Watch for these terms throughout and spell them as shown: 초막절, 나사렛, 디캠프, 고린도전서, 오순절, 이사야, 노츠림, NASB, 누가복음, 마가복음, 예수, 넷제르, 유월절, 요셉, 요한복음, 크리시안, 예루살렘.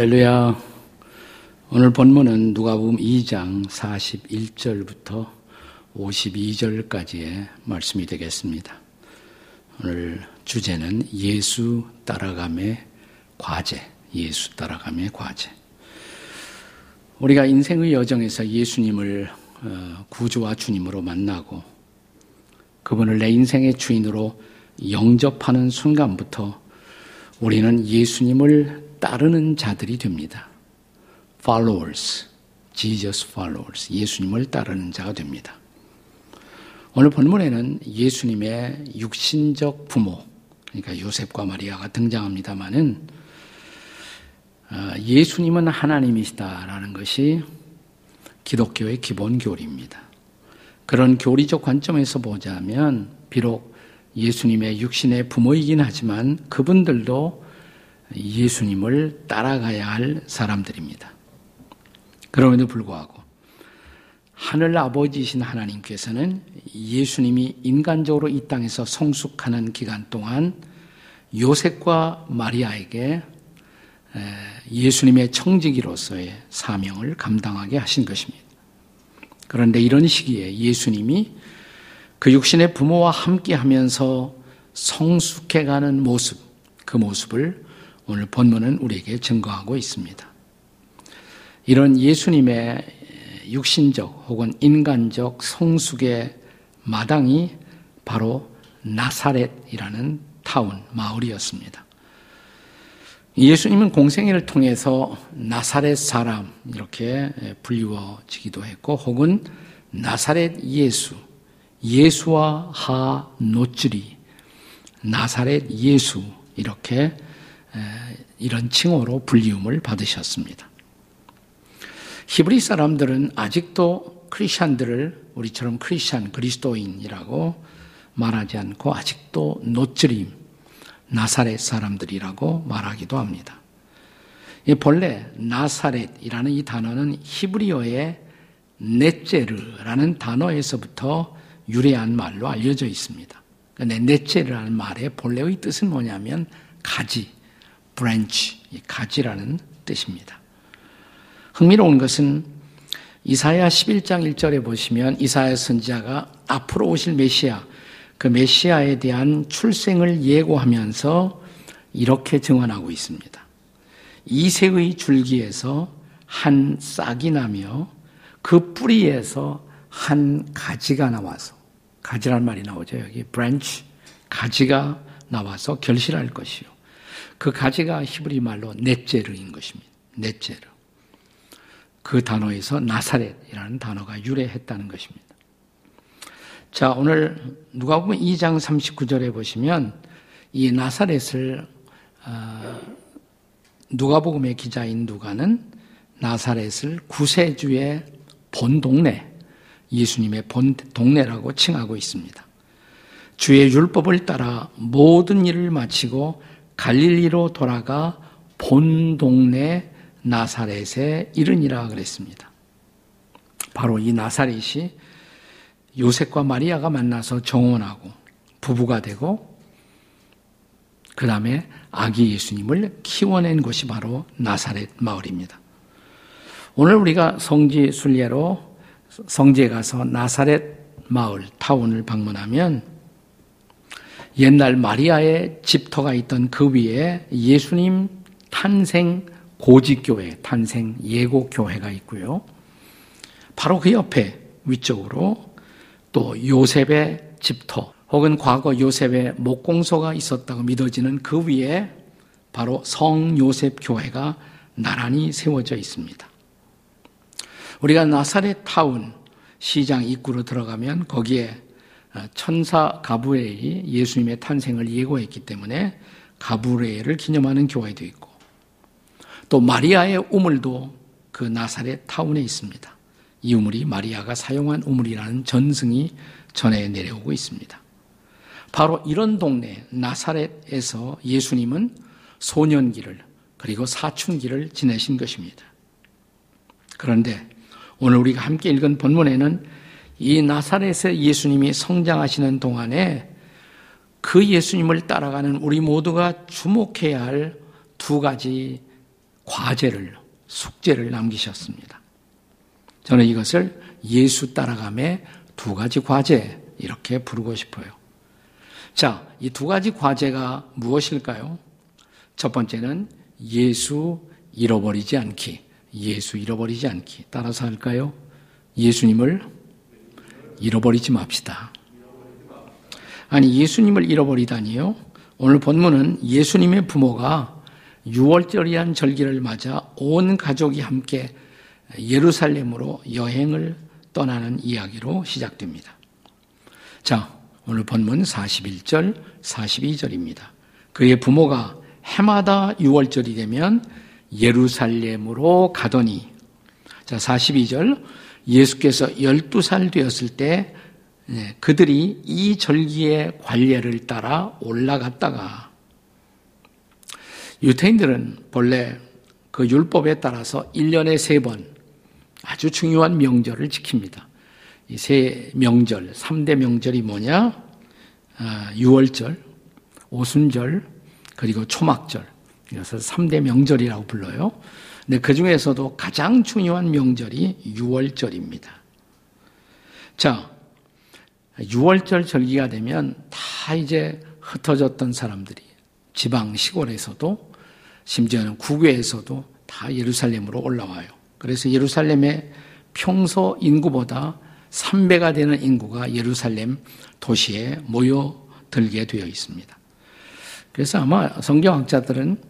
할렐루야. 오늘 본문은 누가복음 2장 41절부터 52절까지의 말씀이 되겠습니다. 오늘 주제는 예수 따라감의 과제. 우리가 인생의 여정에서 예수님을 구주와 주님으로 만나고 그분을 내 인생의 주인으로 영접하는 순간부터 우리는 예수님을 따르는 자들이 됩니다. Followers, Jesus followers, 예수님을 따르는 자가 됩니다. 오늘 본문에는 예수님의 육신적 부모, 그러니까 요셉과 마리아가 등장합니다마는 예수님은 하나님이시다라는 것이 기독교의 기본 교리입니다. 그런 교리적 관점에서 보자면 비록 예수님의 육신의 부모이긴 하지만 그분들도 예수님을 따라가야 할 사람들입니다. 그럼에도 불구하고 하늘 아버지이신 하나님께서는 예수님이 인간적으로 이 땅에서 성숙하는 기간 동안 요셉과 마리아에게 예수님의 청지기로서의 사명을 감당하게 하신 것입니다. 그런데 이런 시기에 예수님이 그 육신의 부모와 함께하면서 성숙해가는 모습, 그 모습을 오늘 본문은 우리에게 증거하고 있습니다. 이런 예수님의 육신적 혹은 인간적 성숙의 마당이 바로 나사렛이라는 타운, 마을이었습니다. 예수님은 공생애를 통해서 나사렛 사람 이렇게 불리워지기도 했고 혹은 나사렛 예수, 예수와 하 노츠리, 나사렛 예수 이렇게 이런 칭호로 불리움을 받으셨습니다. 히브리 사람들은 아직도 크리시안들을 우리처럼 크리시안, 그리스도인이라고 말하지 않고 아직도 노츠림, 나사렛 사람들이라고 말하기도 합니다. 본래 나사렛이라는 이 단어는 히브리어의 넷제르라는 단어에서부터 유래한 말로 알려져 있습니다. 넷제르라는 말의 본래의 뜻은 뭐냐면 가지, branch, 가지라는 뜻입니다. 흥미로운 것은 이사야 11장 1절에 보시면 이사야 선지자가 앞으로 오실 메시아, 그 메시아에 대한 출생을 예고하면서 이렇게 증언하고 있습니다. 이새의 줄기에서 한 싹이 나며 그 뿌리에서 한 가지가 나와서, 가지란 말이 나오죠. 여기 branch, 가지가 나와서 결실할 것이요. 그 가지가 히브리 말로 넷제르인 것입니다. 넷제르. 그 단어에서 나사렛이라는 단어가 유래했다는 것입니다. 자, 오늘 누가복음 2장 39절에 보시면 이 나사렛을 누가복음의 기자인 누가는 나사렛을 구세주의 본 동네, 예수님의 본 동네라고 칭하고 있습니다. 주의 율법을 따라 모든 일을 마치고 갈릴리로 돌아가 본 동네 나사렛에 이르니라 그랬습니다. 바로 이 나사렛이 요셉과 마리아가 만나서 정혼하고 부부가 되고 그 다음에 아기 예수님을 키워낸 곳이 바로 나사렛 마을입니다. 오늘 우리가 성지 순례로 성지에 가서 나사렛 마을, 타운을 방문하면 옛날 마리아의 집터가 있던 그 위에 예수님 탄생 고지교회, 탄생 예고교회가 있고요. 바로 그 옆에 위쪽으로 또 요셉의 집터 혹은 과거 요셉의 목공소가 있었다고 믿어지는 그 위에 바로 성요셉교회가 나란히 세워져 있습니다. 우리가 나사렛 타운 시장 입구로 들어가면 거기에 천사 가브리엘이 예수님의 탄생을 예고했기 때문에 가브리엘을 기념하는 교회도 있고 또 마리아의 우물도 그 나사렛 타운에 있습니다. 이 우물이 마리아가 사용한 우물이라는 전승이 전해 내려오고 있습니다. 바로 이런 동네 나사렛에서 예수님은 소년기를 그리고 사춘기를 지내신 것입니다. 그런데 오늘 우리가 함께 읽은 본문에는 이 나사렛에서 예수님이 성장하시는 동안에 그 예수님을 따라가는 우리 모두가 주목해야 할 두 가지 과제를, 숙제를 남기셨습니다. 저는 이것을 예수 따라감의 두 가지 과제 이렇게 부르고 싶어요. 자, 이 두 가지 과제가 무엇일까요? 첫 번째는 예수 잃어버리지 않기. 따라서 할까요? 예수님을 잃어버리지 맙시다. 아니, 예수님을 잃어버리다니요? 오늘 본문은 예수님의 부모가 유월절이란 절기를 맞아 온 가족이 함께 예루살렘으로 여행을 떠나는 이야기로 시작됩니다. 자, 오늘 본문 41절, 42절입니다. 그의 부모가 해마다 유월절이 되면 예루살렘으로 가더니, 자, 42절, 예수께서 12살 되었을 때 그들이 이 절기의 관례를 따라 올라갔다가, 유태인들은 본래 그 율법에 따라서 1년에 3번 아주 중요한 명절을 지킵니다. 이 세 명절, 3대 명절이 뭐냐? 유월절, 오순절, 그리고 초막절. 그래서 3대 명절이라고 불러요. 근데 그 중에서도 가장 중요한 명절이 유월절입니다. 자, 유월절 절기가 되면 다 이제 흩어졌던 사람들이 지방 시골에서도 심지어는 국외에서도 다 예루살렘으로 올라와요. 그래서 예루살렘의 평소 인구보다 3배가 되는 인구가 예루살렘 도시에 모여들게 되어 있습니다. 그래서 아마 성경학자들은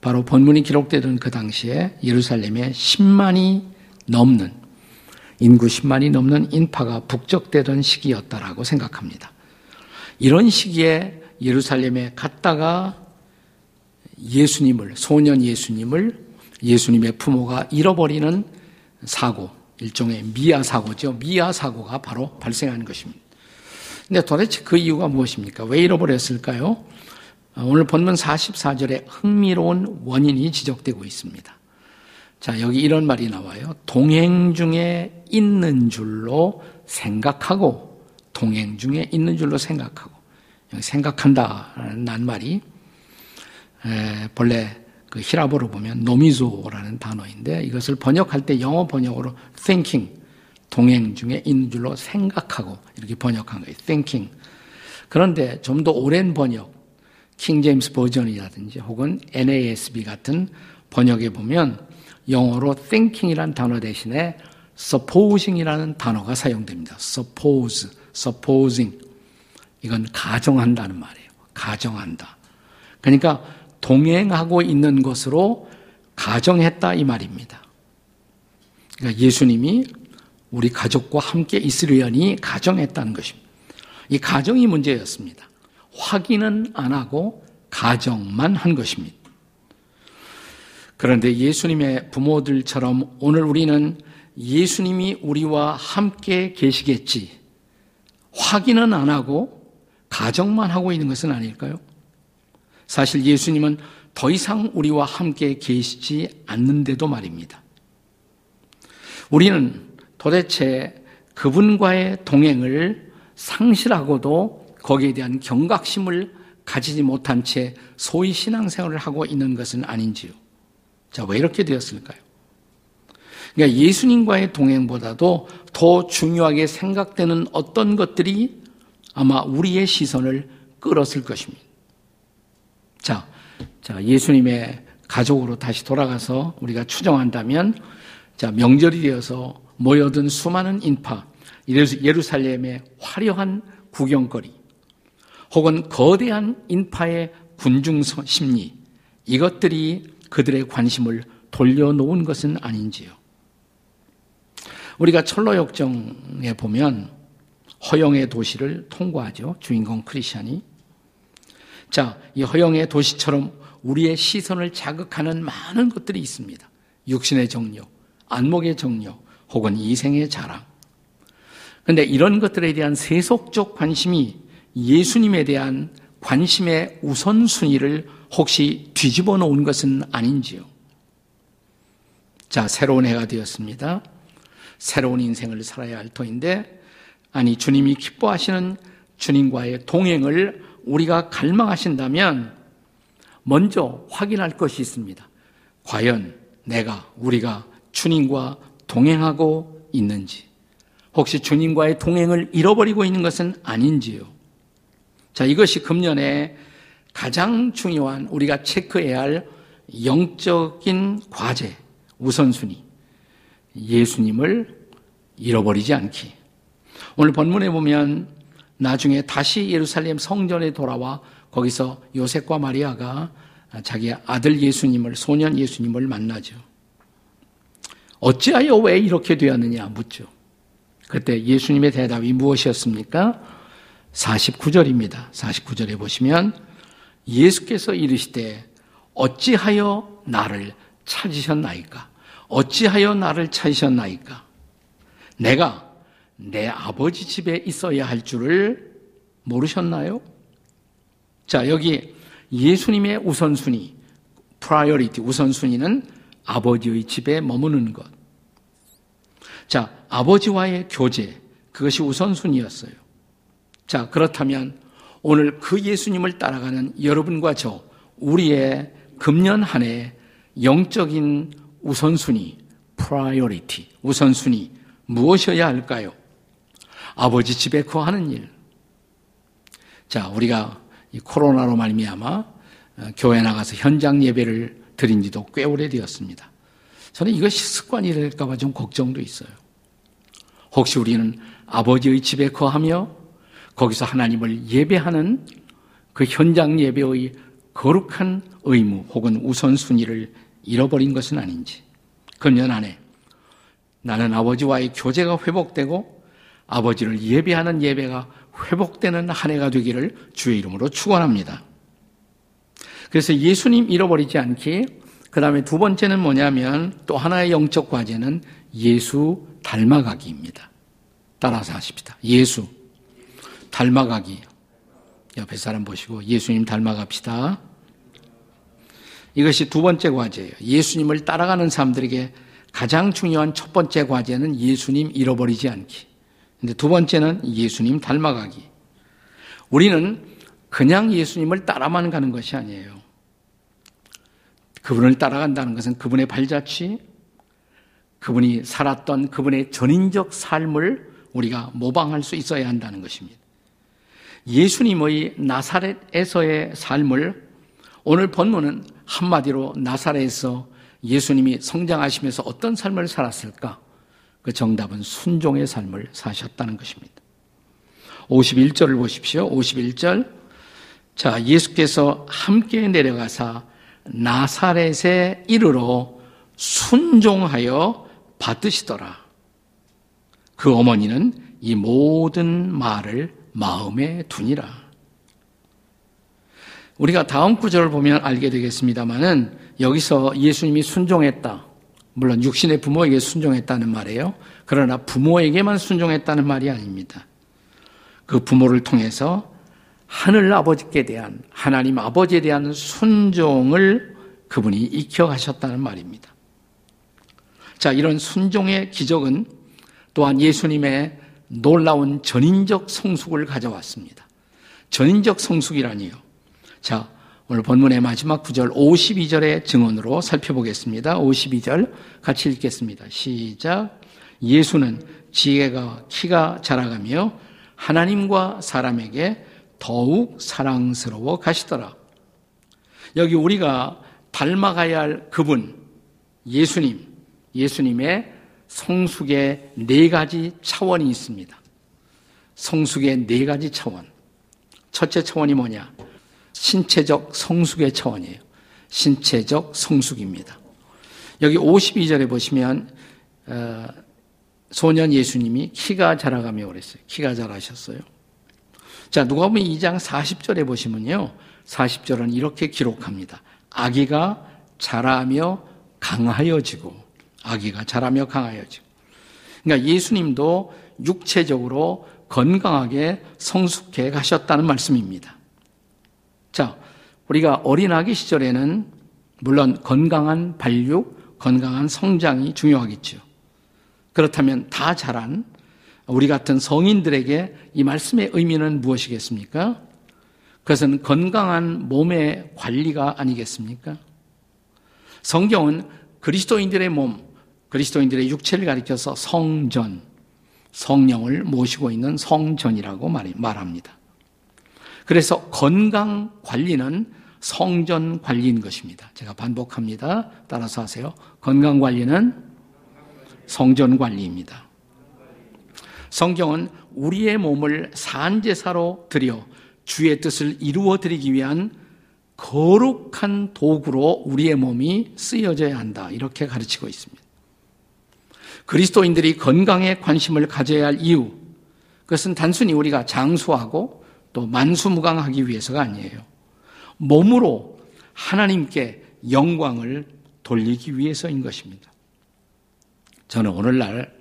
바로 본문이 기록되던 그 당시에 예루살렘에 10만이 넘는, 인구 10만이 넘는 인파가 북적대던 시기였다라고 생각합니다. 이런 시기에 예루살렘에 갔다가 소년 예수님을 예수님의 부모가 잃어버리는 사고, 일종의 미아사고죠. 미아사고가 바로 발생한 것입니다. 근데 도대체 그 이유가 무엇입니까? 왜 잃어버렸을까요? 오늘 본문 44절에 흥미로운 원인이 지적되고 있습니다. 자, 여기 이런 말이 나와요. 동행 중에 있는 줄로 생각하고, 여기 생각한다라는 낱말이 본래 그 히라보로 보면 노미조라는 단어인데, 이것을 번역할 때 영어 번역으로 thinking, 동행 중에 있는 줄로 생각하고 이렇게 번역한 거예요. thinking. 그런데 좀 더 오랜 번역, 킹제임스 버전이라든지 혹은 NASB 같은 번역에 보면 영어로 thinking이라는 단어 대신에 supposing이라는 단어가 사용됩니다. supposing. 이건 가정한다는 말이에요. 가정한다. 그러니까 동행하고 있는 것으로 가정했다 이 말입니다. 그러니까 예수님이 우리 가족과 함께 있으려니 가정했다는 것입니다. 이 가정이 문제였습니다. 확인은 안 하고 가정만 한 것입니다. 그런데 예수님의 부모들처럼 오늘 우리는 예수님이 우리와 함께 계시겠지, 확인은 안 하고 가정만 하고 있는 것은 아닐까요? 사실 예수님은 더 이상 우리와 함께 계시지 않는데도 말입니다. 우리는 도대체 그분과의 동행을 상실하고도 거기에 대한 경각심을 가지지 못한 채 소위 신앙생활을 하고 있는 것은 아닌지요. 자, 왜 이렇게 되었을까요? 그러니까 예수님과의 동행보다도 더 중요하게 생각되는 어떤 것들이 아마 우리의 시선을 끌었을 것입니다. 자, 예수님의 가족으로 다시 돌아가서 우리가 추정한다면, 자, 명절이 되어서 모여든 수많은 인파, 예루살렘의 화려한 구경거리, 혹은 거대한 인파의 군중 심리, 이것들이 그들의 관심을 돌려놓은 것은 아닌지요. 우리가 철로역정에 보면 허영의 도시를 통과하죠. 주인공 크리시안이. 자, 이 허영의 도시처럼 우리의 시선을 자극하는 많은 것들이 있습니다. 육신의 정욕, 안목의 정욕, 혹은 이생의 자랑. 그런데 이런 것들에 대한 세속적 관심이 예수님에 대한 관심의 우선순위를 혹시 뒤집어 놓은 것은 아닌지요. 자, 새로운 해가 되었습니다. 새로운 인생을 살아야 할 터인데, 아니, 주님이 기뻐하시는 주님과의 동행을 우리가 갈망하신다면 먼저 확인할 것이 있습니다. 과연 우리가 주님과 동행하고 있는지, 혹시 주님과의 동행을 잃어버리고 있는 것은 아닌지요. 자, 이것이 금년에 가장 중요한 우리가 체크해야 할 영적인 과제, 우선순위, 예수님을 잃어버리지 않기. 오늘 본문에 보면 나중에 다시 예루살렘 성전에 돌아와 거기서 요셉과 마리아가 자기의 아들 예수님을, 소년 예수님을 만나죠. 어찌하여 왜 이렇게 되었느냐 묻죠. 그때 예수님의 대답이 무엇이었습니까? 49절입니다. 49절에 보시면 예수께서 이르시되 어찌하여 나를 찾으셨나이까? 어찌하여 나를 찾으셨나이까? 내가 내 아버지 집에 있어야 할 줄을 모르셨나요? 자, 여기 예수님의 우선순위, priority, 우선순위는 아버지의 집에 머무는 것. 자, 아버지와의 교제, 그것이 우선순위였어요. 자, 그렇다면 오늘 그 예수님을 따라가는 여러분과 저, 우리의 금년 한 해 영적인 우선순위, priority, 우선순위 무엇이어야 할까요? 아버지 집에 거하는 일. 자, 우리가 이 코로나로 말미암아 교회 나가서 현장 예배를 드린 지도 꽤 오래되었습니다. 저는 이것이 습관이 될까 봐 좀 걱정도 있어요. 혹시 우리는 아버지의 집에 거하며 거기서 하나님을 예배하는 그 현장 예배의 거룩한 의무 혹은 우선순위를 잃어버린 것은 아닌지. 금년 안에 나는 아버지와의 교제가 회복되고 아버지를 예배하는 예배가 회복되는 한 해가 되기를 주의 이름으로 축원합니다. 그래서 예수님 잃어버리지 않기, 그 다음에 두 번째는 뭐냐면 또 하나의 영적 과제는 예수 닮아가기입니다. 따라서 하십시다. 예수 닮아가기. 옆에 사람 보시고 예수님 닮아갑시다. 이것이 두 번째 과제예요. 예수님을 따라가는 사람들에게 가장 중요한 첫 번째 과제는 예수님 잃어버리지 않기. 근데 두 번째는 예수님 닮아가기. 우리는 그냥 예수님을 따라만 가는 것이 아니에요. 그분을 따라간다는 것은 그분의 발자취, 그분이 살았던 그분의 전인적 삶을 우리가 모방할 수 있어야 한다는 것입니다. 예수님의 나사렛에서의 삶을 오늘 본문은 한마디로 나사렛에서 예수님이 성장하시면서 어떤 삶을 살았을까? 그 정답은 순종의 삶을 사셨다는 것입니다. 51절을 보십시오. 51절. 자, 예수께서 함께 내려가사 나사렛에 이르러 순종하여 받으시더라. 그 어머니는 이 모든 말을 마음에 두니라. 우리가 다음 구절을 보면 알게 되겠습니다만은 여기서 예수님이 순종했다. 물론 육신의 부모에게 순종했다는 말이에요. 그러나 부모에게만 순종했다는 말이 아닙니다. 그 부모를 통해서 하늘 아버지께 대한, 하나님 아버지에 대한 순종을 그분이 익혀가셨다는 말입니다. 자, 이런 순종의 기적은 또한 예수님의 놀라운 전인적 성숙을 가져왔습니다. 전인적 성숙이라니요. 자, 오늘 본문의 마지막 구절 52절의 증언으로 살펴보겠습니다. 52절 같이 읽겠습니다. 시작. 예수는 지혜가 키가 자라가며 하나님과 사람에게 더욱 사랑스러워 가시더라. 여기 우리가 닮아가야 할 그분, 예수님, 예수님의 성숙의 네 가지 차원이 있습니다. 성숙의 네 가지 차원. 첫째 차원이 뭐냐? 신체적 성숙의 차원이에요. 신체적 성숙입니다. 여기 52절에 보시면 소년 예수님이 키가 자라가며 그랬어요. 키가 자라셨어요. 자, 누가복음 2장 40절에 보시면요. 40절은 이렇게 기록합니다. 아기가 자라며 강하여지고. 아기가 자라며 강하여지고. 그러니까 예수님도 육체적으로 건강하게 성숙해 가셨다는 말씀입니다. 자, 우리가 어린아기 시절에는 물론 건강한 발육, 건강한 성장이 중요하겠죠. 그렇다면 다 자란 우리 같은 성인들에게 이 말씀의 의미는 무엇이겠습니까? 그것은 건강한 몸의 관리가 아니겠습니까? 성경은 그리스도인들의 몸, 그리스도인들의 육체를 가리켜서 성전, 성령을 모시고 있는 성전이라고 말합니다. 그래서 건강 관리는 성전 관리인 것입니다. 제가 반복합니다. 따라서 하세요. 건강 관리는 성전 관리입니다. 성경은 우리의 몸을 산제사로 드려 주의 뜻을 이루어 드리기 위한 거룩한 도구로 우리의 몸이 쓰여져야 한다. 이렇게 가르치고 있습니다. 그리스도인들이 건강에 관심을 가져야 할 이유, 그것은 단순히 우리가 장수하고 또 만수무강하기 위해서가 아니에요. 몸으로 하나님께 영광을 돌리기 위해서인 것입니다. 저는 오늘날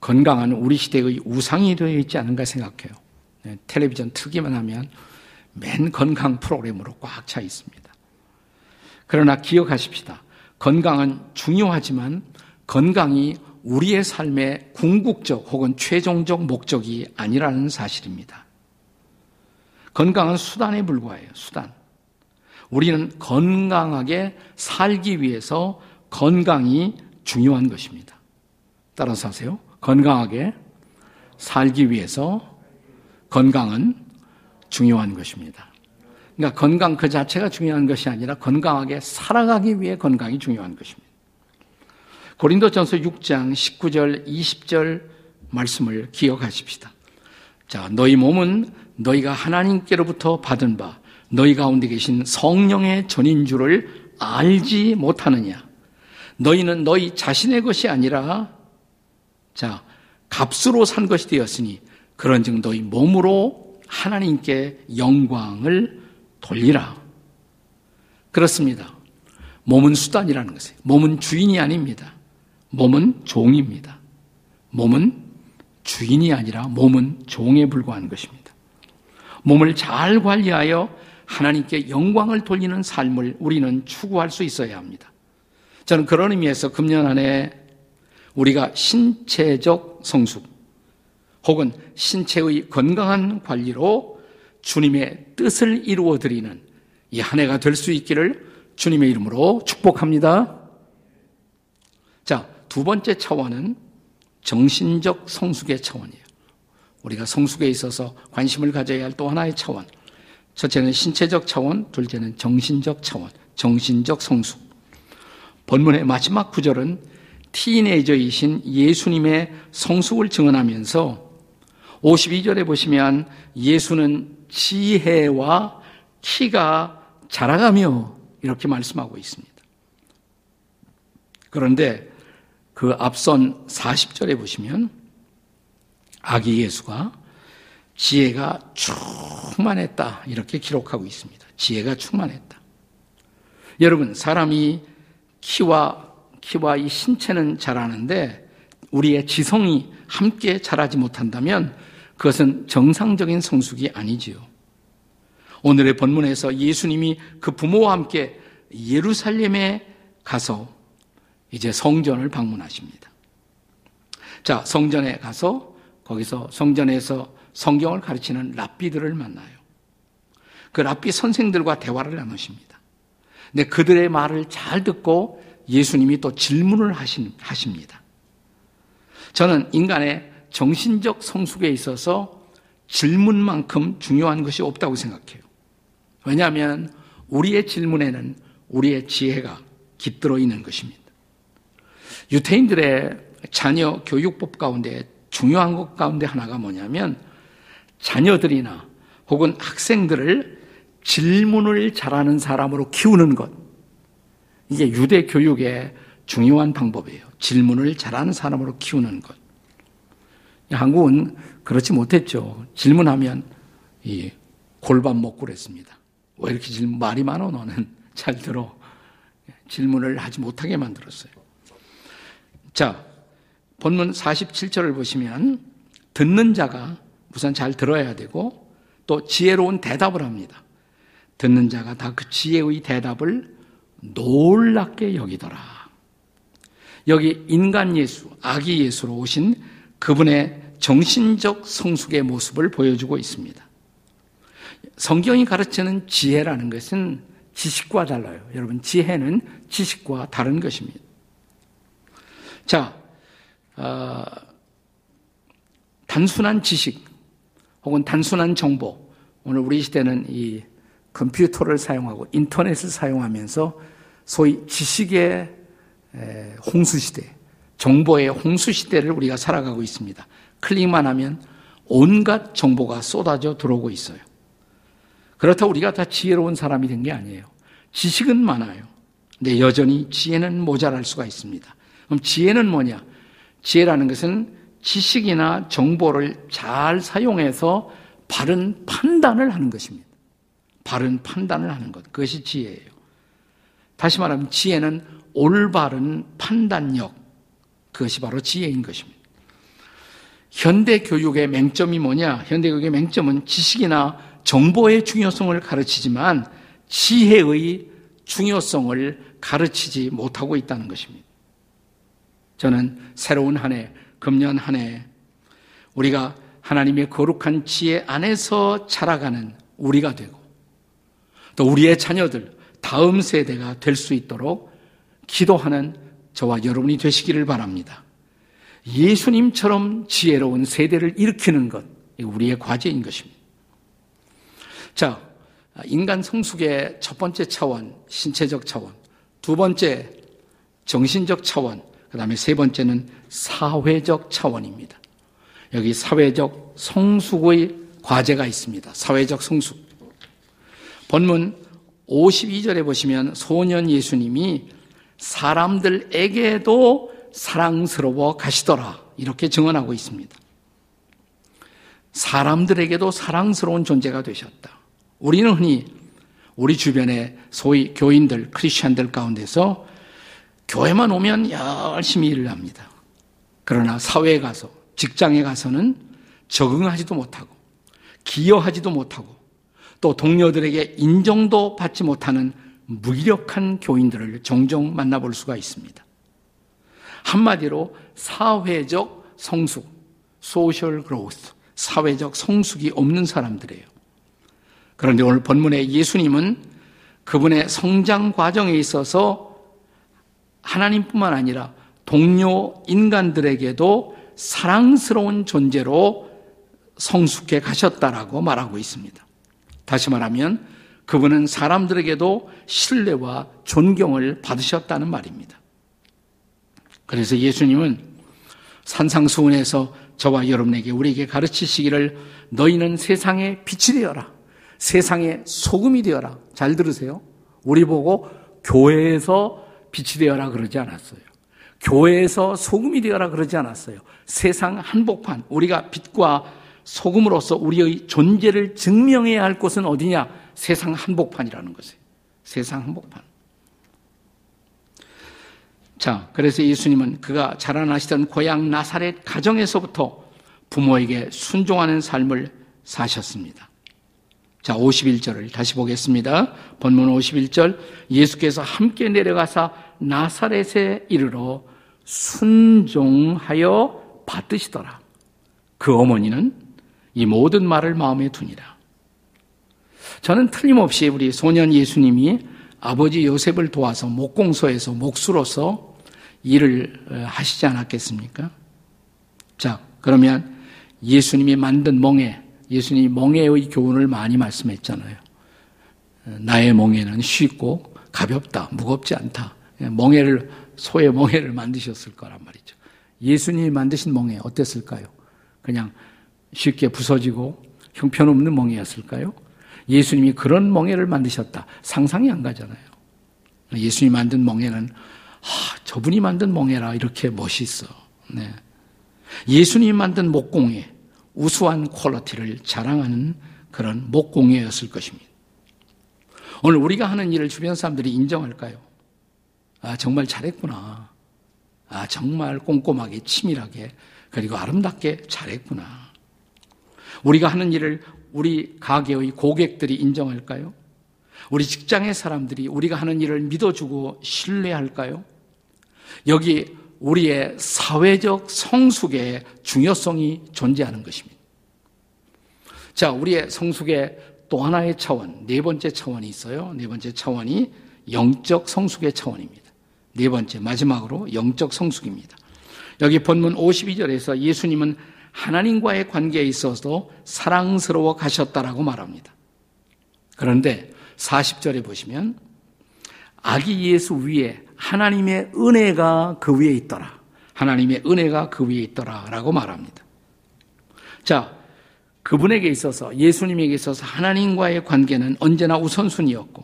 건강한 우리 시대의 우상이 되어 있지 않은가 생각해요. 텔레비전 트기만 하면 맨 건강 프로그램으로 꽉 차 있습니다. 그러나 기억하십시다. 건강은 중요하지만 건강이 우리의 삶의 궁극적 혹은 최종적 목적이 아니라는 사실입니다. 건강은 수단에 불과해요. 수단. 우리는 건강하게 살기 위해서 건강이 중요한 것입니다. 따라서 하세요. 건강하게 살기 위해서 건강은 중요한 것입니다. 그러니까 건강 그 자체가 중요한 것이 아니라 건강하게 살아가기 위해 건강이 중요한 것입니다. 고린도전서 6장 19절, 20절 말씀을 기억하십시다. 자, 너희 몸은 너희가 하나님께로부터 받은 바 너희 가운데 계신 성령의 전인 줄을 알지 못하느냐. 너희는 너희 자신의 것이 아니라 자, 값으로 산 것이 되었으니 그런즉 너희 몸으로 하나님께 영광을 돌리라. 그렇습니다. 몸은 수단이라는 것이에요. 몸은 주인이 아닙니다. 몸은 종입니다. 몸은 주인이 아니라 몸은 종에 불과한 것입니다. 몸을 잘 관리하여 하나님께 영광을 돌리는 삶을 우리는 추구할 수 있어야 합니다. 저는 그런 의미에서 금년 안에 우리가 신체적 성숙 혹은 신체의 건강한 관리로 주님의 뜻을 이루어드리는 이 한 해가 될 수 있기를 주님의 이름으로 축복합니다. 자, 두 번째 차원은 정신적 성숙의 차원이에요. 우리가 성숙에 있어서 관심을 가져야 할 또 하나의 차원. 첫째는 신체적 차원, 둘째는 정신적 차원, 정신적 성숙. 본문의 마지막 구절은 티네이저이신 예수님의 성숙을 증언하면서 52절에 보시면 예수는 지혜와 키가 자라가며 이렇게 말씀하고 있습니다. 그런데 그 앞선 40절에 보시면 아기 예수가 지혜가 충만했다 이렇게 기록하고 있습니다. 지혜가 충만했다. 여러분, 사람이 키와 이 신체는 자라는데 우리의 지성이 함께 자라지 못한다면 그것은 정상적인 성숙이 아니지요. 오늘의 본문에서 예수님이 그 부모와 함께 예루살렘에 가서 이제 성전을 방문하십니다. 자, 성전에 가서 거기서 성전에서 성경을 가르치는 랍비들을 만나요. 그 랍비 선생들과 대화를 나누십니다. 근데 그들의 말을 잘 듣고 예수님이 또 질문을 하십니다. 저는 인간의 정신적 성숙에 있어서 질문만큼 중요한 것이 없다고 생각해요. 왜냐하면 우리의 질문에는 우리의 지혜가 깃들어 있는 것입니다. 유태인들의 자녀 교육법 가운데 중요한 것 가운데 하나가 뭐냐면 자녀들이나 혹은 학생들을 질문을 잘하는 사람으로 키우는 것. 이게 유대 교육의 중요한 방법이에요. 질문을 잘하는 사람으로 키우는 것. 한국은 그렇지 못했죠. 질문하면 골반 먹고 그랬습니다. 왜 이렇게 말이 많아 너는? 잘 들어. 질문을 하지 못하게 만들었어요. 자, 본문 47절을 보시면 듣는 자가 우선 잘 들어야 되고 또 지혜로운 대답을 합니다. 듣는 자가 다 그 지혜의 대답을 놀랍게 여기더라. 여기 인간 예수, 아기 예수로 오신 그분의 정신적 성숙의 모습을 보여주고 있습니다. 성경이 가르치는 지혜라는 것은 지식과 달라요. 여러분, 지혜는 지식과 다른 것입니다. 자, 단순한 지식 혹은 단순한 정보, 오늘 우리 시대는 이 컴퓨터를 사용하고 인터넷을 사용하면서 소위 지식의 홍수시대, 정보의 홍수시대를 우리가 살아가고 있습니다. 클릭만 하면 온갖 정보가 쏟아져 들어오고 있어요. 그렇다고 우리가 다 지혜로운 사람이 된 게 아니에요. 지식은 많아요. 근데 여전히 지혜는 모자랄 수가 있습니다. 그럼 지혜는 뭐냐? 지혜라는 것은 지식이나 정보를 잘 사용해서 바른 판단을 하는 것입니다. 바른 판단을 하는 것, 그것이 지혜예요. 다시 말하면 지혜는 올바른 판단력, 그것이 바로 지혜인 것입니다. 현대 교육의 맹점이 뭐냐? 현대 교육의 맹점은 지식이나 정보의 중요성을 가르치지만 지혜의 중요성을 가르치지 못하고 있다는 것입니다. 저는 새로운 한 해, 금년 한 해 우리가 하나님의 거룩한 지혜 안에서 자라가는 우리가 되고 또 우리의 자녀들, 다음 세대가 될 수 있도록 기도하는 저와 여러분이 되시기를 바랍니다. 예수님처럼 지혜로운 세대를 일으키는 것, 우리의 과제인 것입니다. 자, 인간 성숙의 첫 번째 차원, 신체적 차원, 두 번째 정신적 차원, 그 다음에 세 번째는 사회적 차원입니다. 여기 사회적 성숙의 과제가 있습니다. 사회적 성숙. 본문 52절에 보시면 소년 예수님이 사람들에게도 사랑스러워 가시더라, 이렇게 증언하고 있습니다. 사람들에게도 사랑스러운 존재가 되셨다. 우리는 흔히 우리 주변에 소위 교인들, 크리시안들 가운데서 교회만 오면 열심히 일을 합니다. 그러나 사회에 가서, 직장에 가서는 적응하지도 못하고 기여하지도 못하고 또 동료들에게 인정도 받지 못하는 무기력한 교인들을 종종 만나볼 수가 있습니다. 한마디로 사회적 성숙, 소셜 그로우스, 사회적 성숙이 없는 사람들이에요. 그런데 오늘 본문의 예수님은 그분의 성장 과정에 있어서 하나님뿐만 아니라 동료 인간들에게도 사랑스러운 존재로 성숙해 가셨다라고 말하고 있습니다. 다시 말하면 그분은 사람들에게도 신뢰와 존경을 받으셨다는 말입니다. 그래서 예수님은 산상수훈에서 저와 여러분에게, 우리에게 가르치시기를 너희는 세상의 빛이 되어라, 세상의 소금이 되어라. 잘 들으세요. 우리 보고 교회에서 빛이 되어라 그러지 않았어요. 교회에서 소금이 되어라 그러지 않았어요. 세상 한복판, 우리가 빛과 소금으로서 우리의 존재를 증명해야 할 곳은 어디냐? 세상 한복판이라는 것이에요. 세상 한복판. 자, 그래서 예수님은 그가 자라나시던 고향 나사렛 가정에서부터 부모에게 순종하는 삶을 사셨습니다. 자, 51절을 다시 보겠습니다. 본문 51절, 예수께서 함께 내려가사 나사렛에 이르러 순종하여 받으시더라. 그 어머니는 이 모든 말을 마음에 두니라. 저는 틀림없이 우리 소년 예수님이 아버지 요셉을 도와서 목공소에서 목수로서 일을 하시지 않았겠습니까? 자, 그러면 예수님이 만든 멍에, 예수님이 멍에의 교훈을 많이 말씀했잖아요. 나의 멍에는 쉽고 가볍다, 무겁지 않다. 멍에를, 소의 멍에를 만드셨을 거란 말이죠. 예수님이 만드신 멍에 어땠을까요? 그냥 쉽게 부서지고 형편없는 멍에였을까요? 예수님이 그런 멍에를 만드셨다, 상상이 안 가잖아요. 예수님이 만든 멍에는, 아, 저분이 만든 멍에라, 이렇게 멋있어. 네. 예수님이 만든 목공예, 우수한 퀄리티를 자랑하는 그런 목공예였을 것입니다. 오늘 우리가 하는 일을 주변 사람들이 인정할까요? 아, 정말 잘했구나. 아, 정말 꼼꼼하게, 치밀하게, 그리고 아름답게 잘했구나. 우리가 하는 일을 우리 가게의 고객들이 인정할까요? 우리 직장의 사람들이 우리가 하는 일을 믿어주고 신뢰할까요? 여기 우리의 사회적 성숙의 중요성이 존재하는 것입니다. 자, 우리의 성숙의 또 하나의 차원, 네 번째 차원이 있어요. 네 번째 차원이 영적 성숙의 차원입니다. 네 번째, 마지막으로 영적 성숙입니다. 여기 본문 52절에서 예수님은 하나님과의 관계에 있어서 사랑스러워 가셨다라고 말합니다. 그런데 40절에 보시면 아기 예수 위에 하나님의 은혜가 그 위에 있더라. 하나님의 은혜가 그 위에 있더라라고 말합니다. 자, 그분에게 있어서 예수님에게 있어서 하나님과의 관계는 언제나 우선순위였고,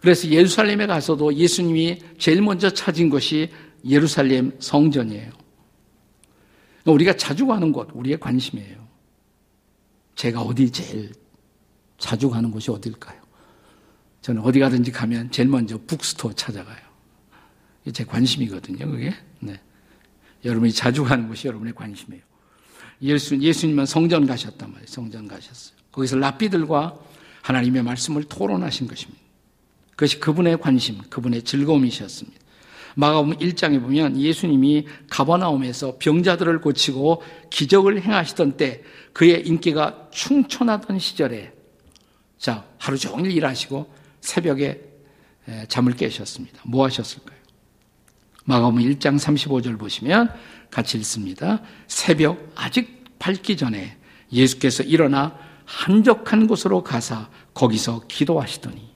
그래서 예루살렘에 가서도 예수님이 제일 먼저 찾은 것이 예루살렘 성전이에요. 우리가 자주 가는 곳, 우리의 관심이에요. 제가 어디 제일 자주 가는 곳이 어딜까요? 저는 어디 가든지 가면 제일 먼저 북스토어 찾아가요. 제 관심이거든요, 그게. 네. 여러분이 자주 가는 곳이 여러분의 관심이에요. 예수님은 성전 가셨단 말이에요. 성전 가셨어요. 거기서 랍비들과 하나님의 말씀을 토론하신 것입니다. 그것이 그분의 관심, 그분의 즐거움이셨습니다. 마가복음 1장에 보면 예수님이 가버나움에서 병자들을 고치고 기적을 행하시던 때, 그의 인기가 충천하던 시절에, 자, 하루 종일 일하시고 새벽에 잠을 깨셨습니다. 뭐 하셨을까요? 마가복음 1장 35절 보시면 같이 읽습니다. 새벽 아직 밝기 전에 예수께서 일어나 한적한 곳으로 가사 거기서 기도하시더니,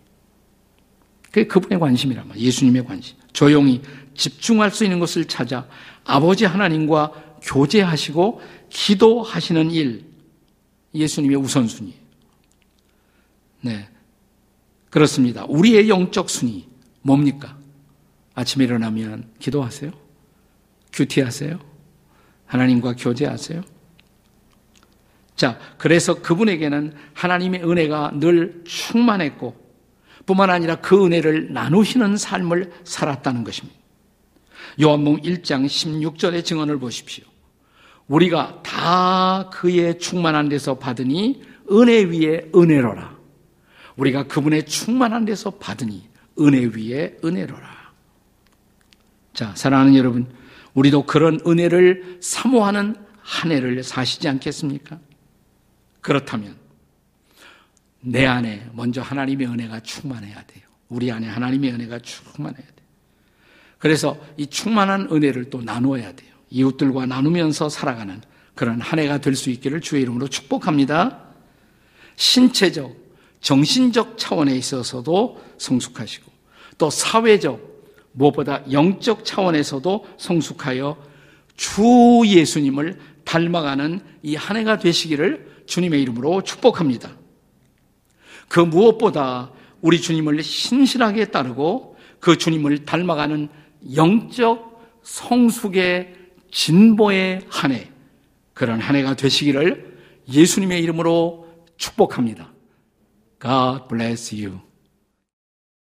그게 그분의 관심이란 말이에요. 예수님의 관심. 조용히 집중할 수 있는 것을 찾아 아버지 하나님과 교제하시고 기도하시는 일, 예수님의 우선순위. 네, 그렇습니다. 우리의 영적 순위 뭡니까? 아침에 일어나면 기도하세요? 큐티하세요? 하나님과 교제하세요? 자, 그래서 그분에게는 하나님의 은혜가 늘 충만했고, 뿐만 아니라 그 은혜를 나누시는 삶을 살았다는 것입니다. 요한복음 1장 16절의 증언을 보십시오. 우리가 다 그의 충만한 데서 받으니 은혜 위에 은혜로라. 우리가 그분의 충만한 데서 받으니 은혜 위에 은혜로라. 자, 사랑하는 여러분, 우리도 그런 은혜를 사모하는 한 해를 사시지 않겠습니까? 그렇다면 내 안에 먼저 하나님의 은혜가 충만해야 돼요. 우리 안에 하나님의 은혜가 충만해야 돼요. 그래서 이 충만한 은혜를 또 나누어야 돼요. 이웃들과 나누면서 살아가는 그런 한 해가 될 수 있기를 주의 이름으로 축복합니다. 신체적, 정신적 차원에 있어서도 성숙하시고, 또 사회적, 무엇보다 영적 차원에서도 성숙하여 주 예수님을 닮아가는 이 한 해가 되시기를 주님의 이름으로 축복합니다. 그 무엇보다 우리 주님을 신실하게 따르고 그 주님을 닮아가는 영적 성숙의 진보의 한 해, 그런 한 해가 되시기를 예수님의 이름으로 축복합니다. God bless you.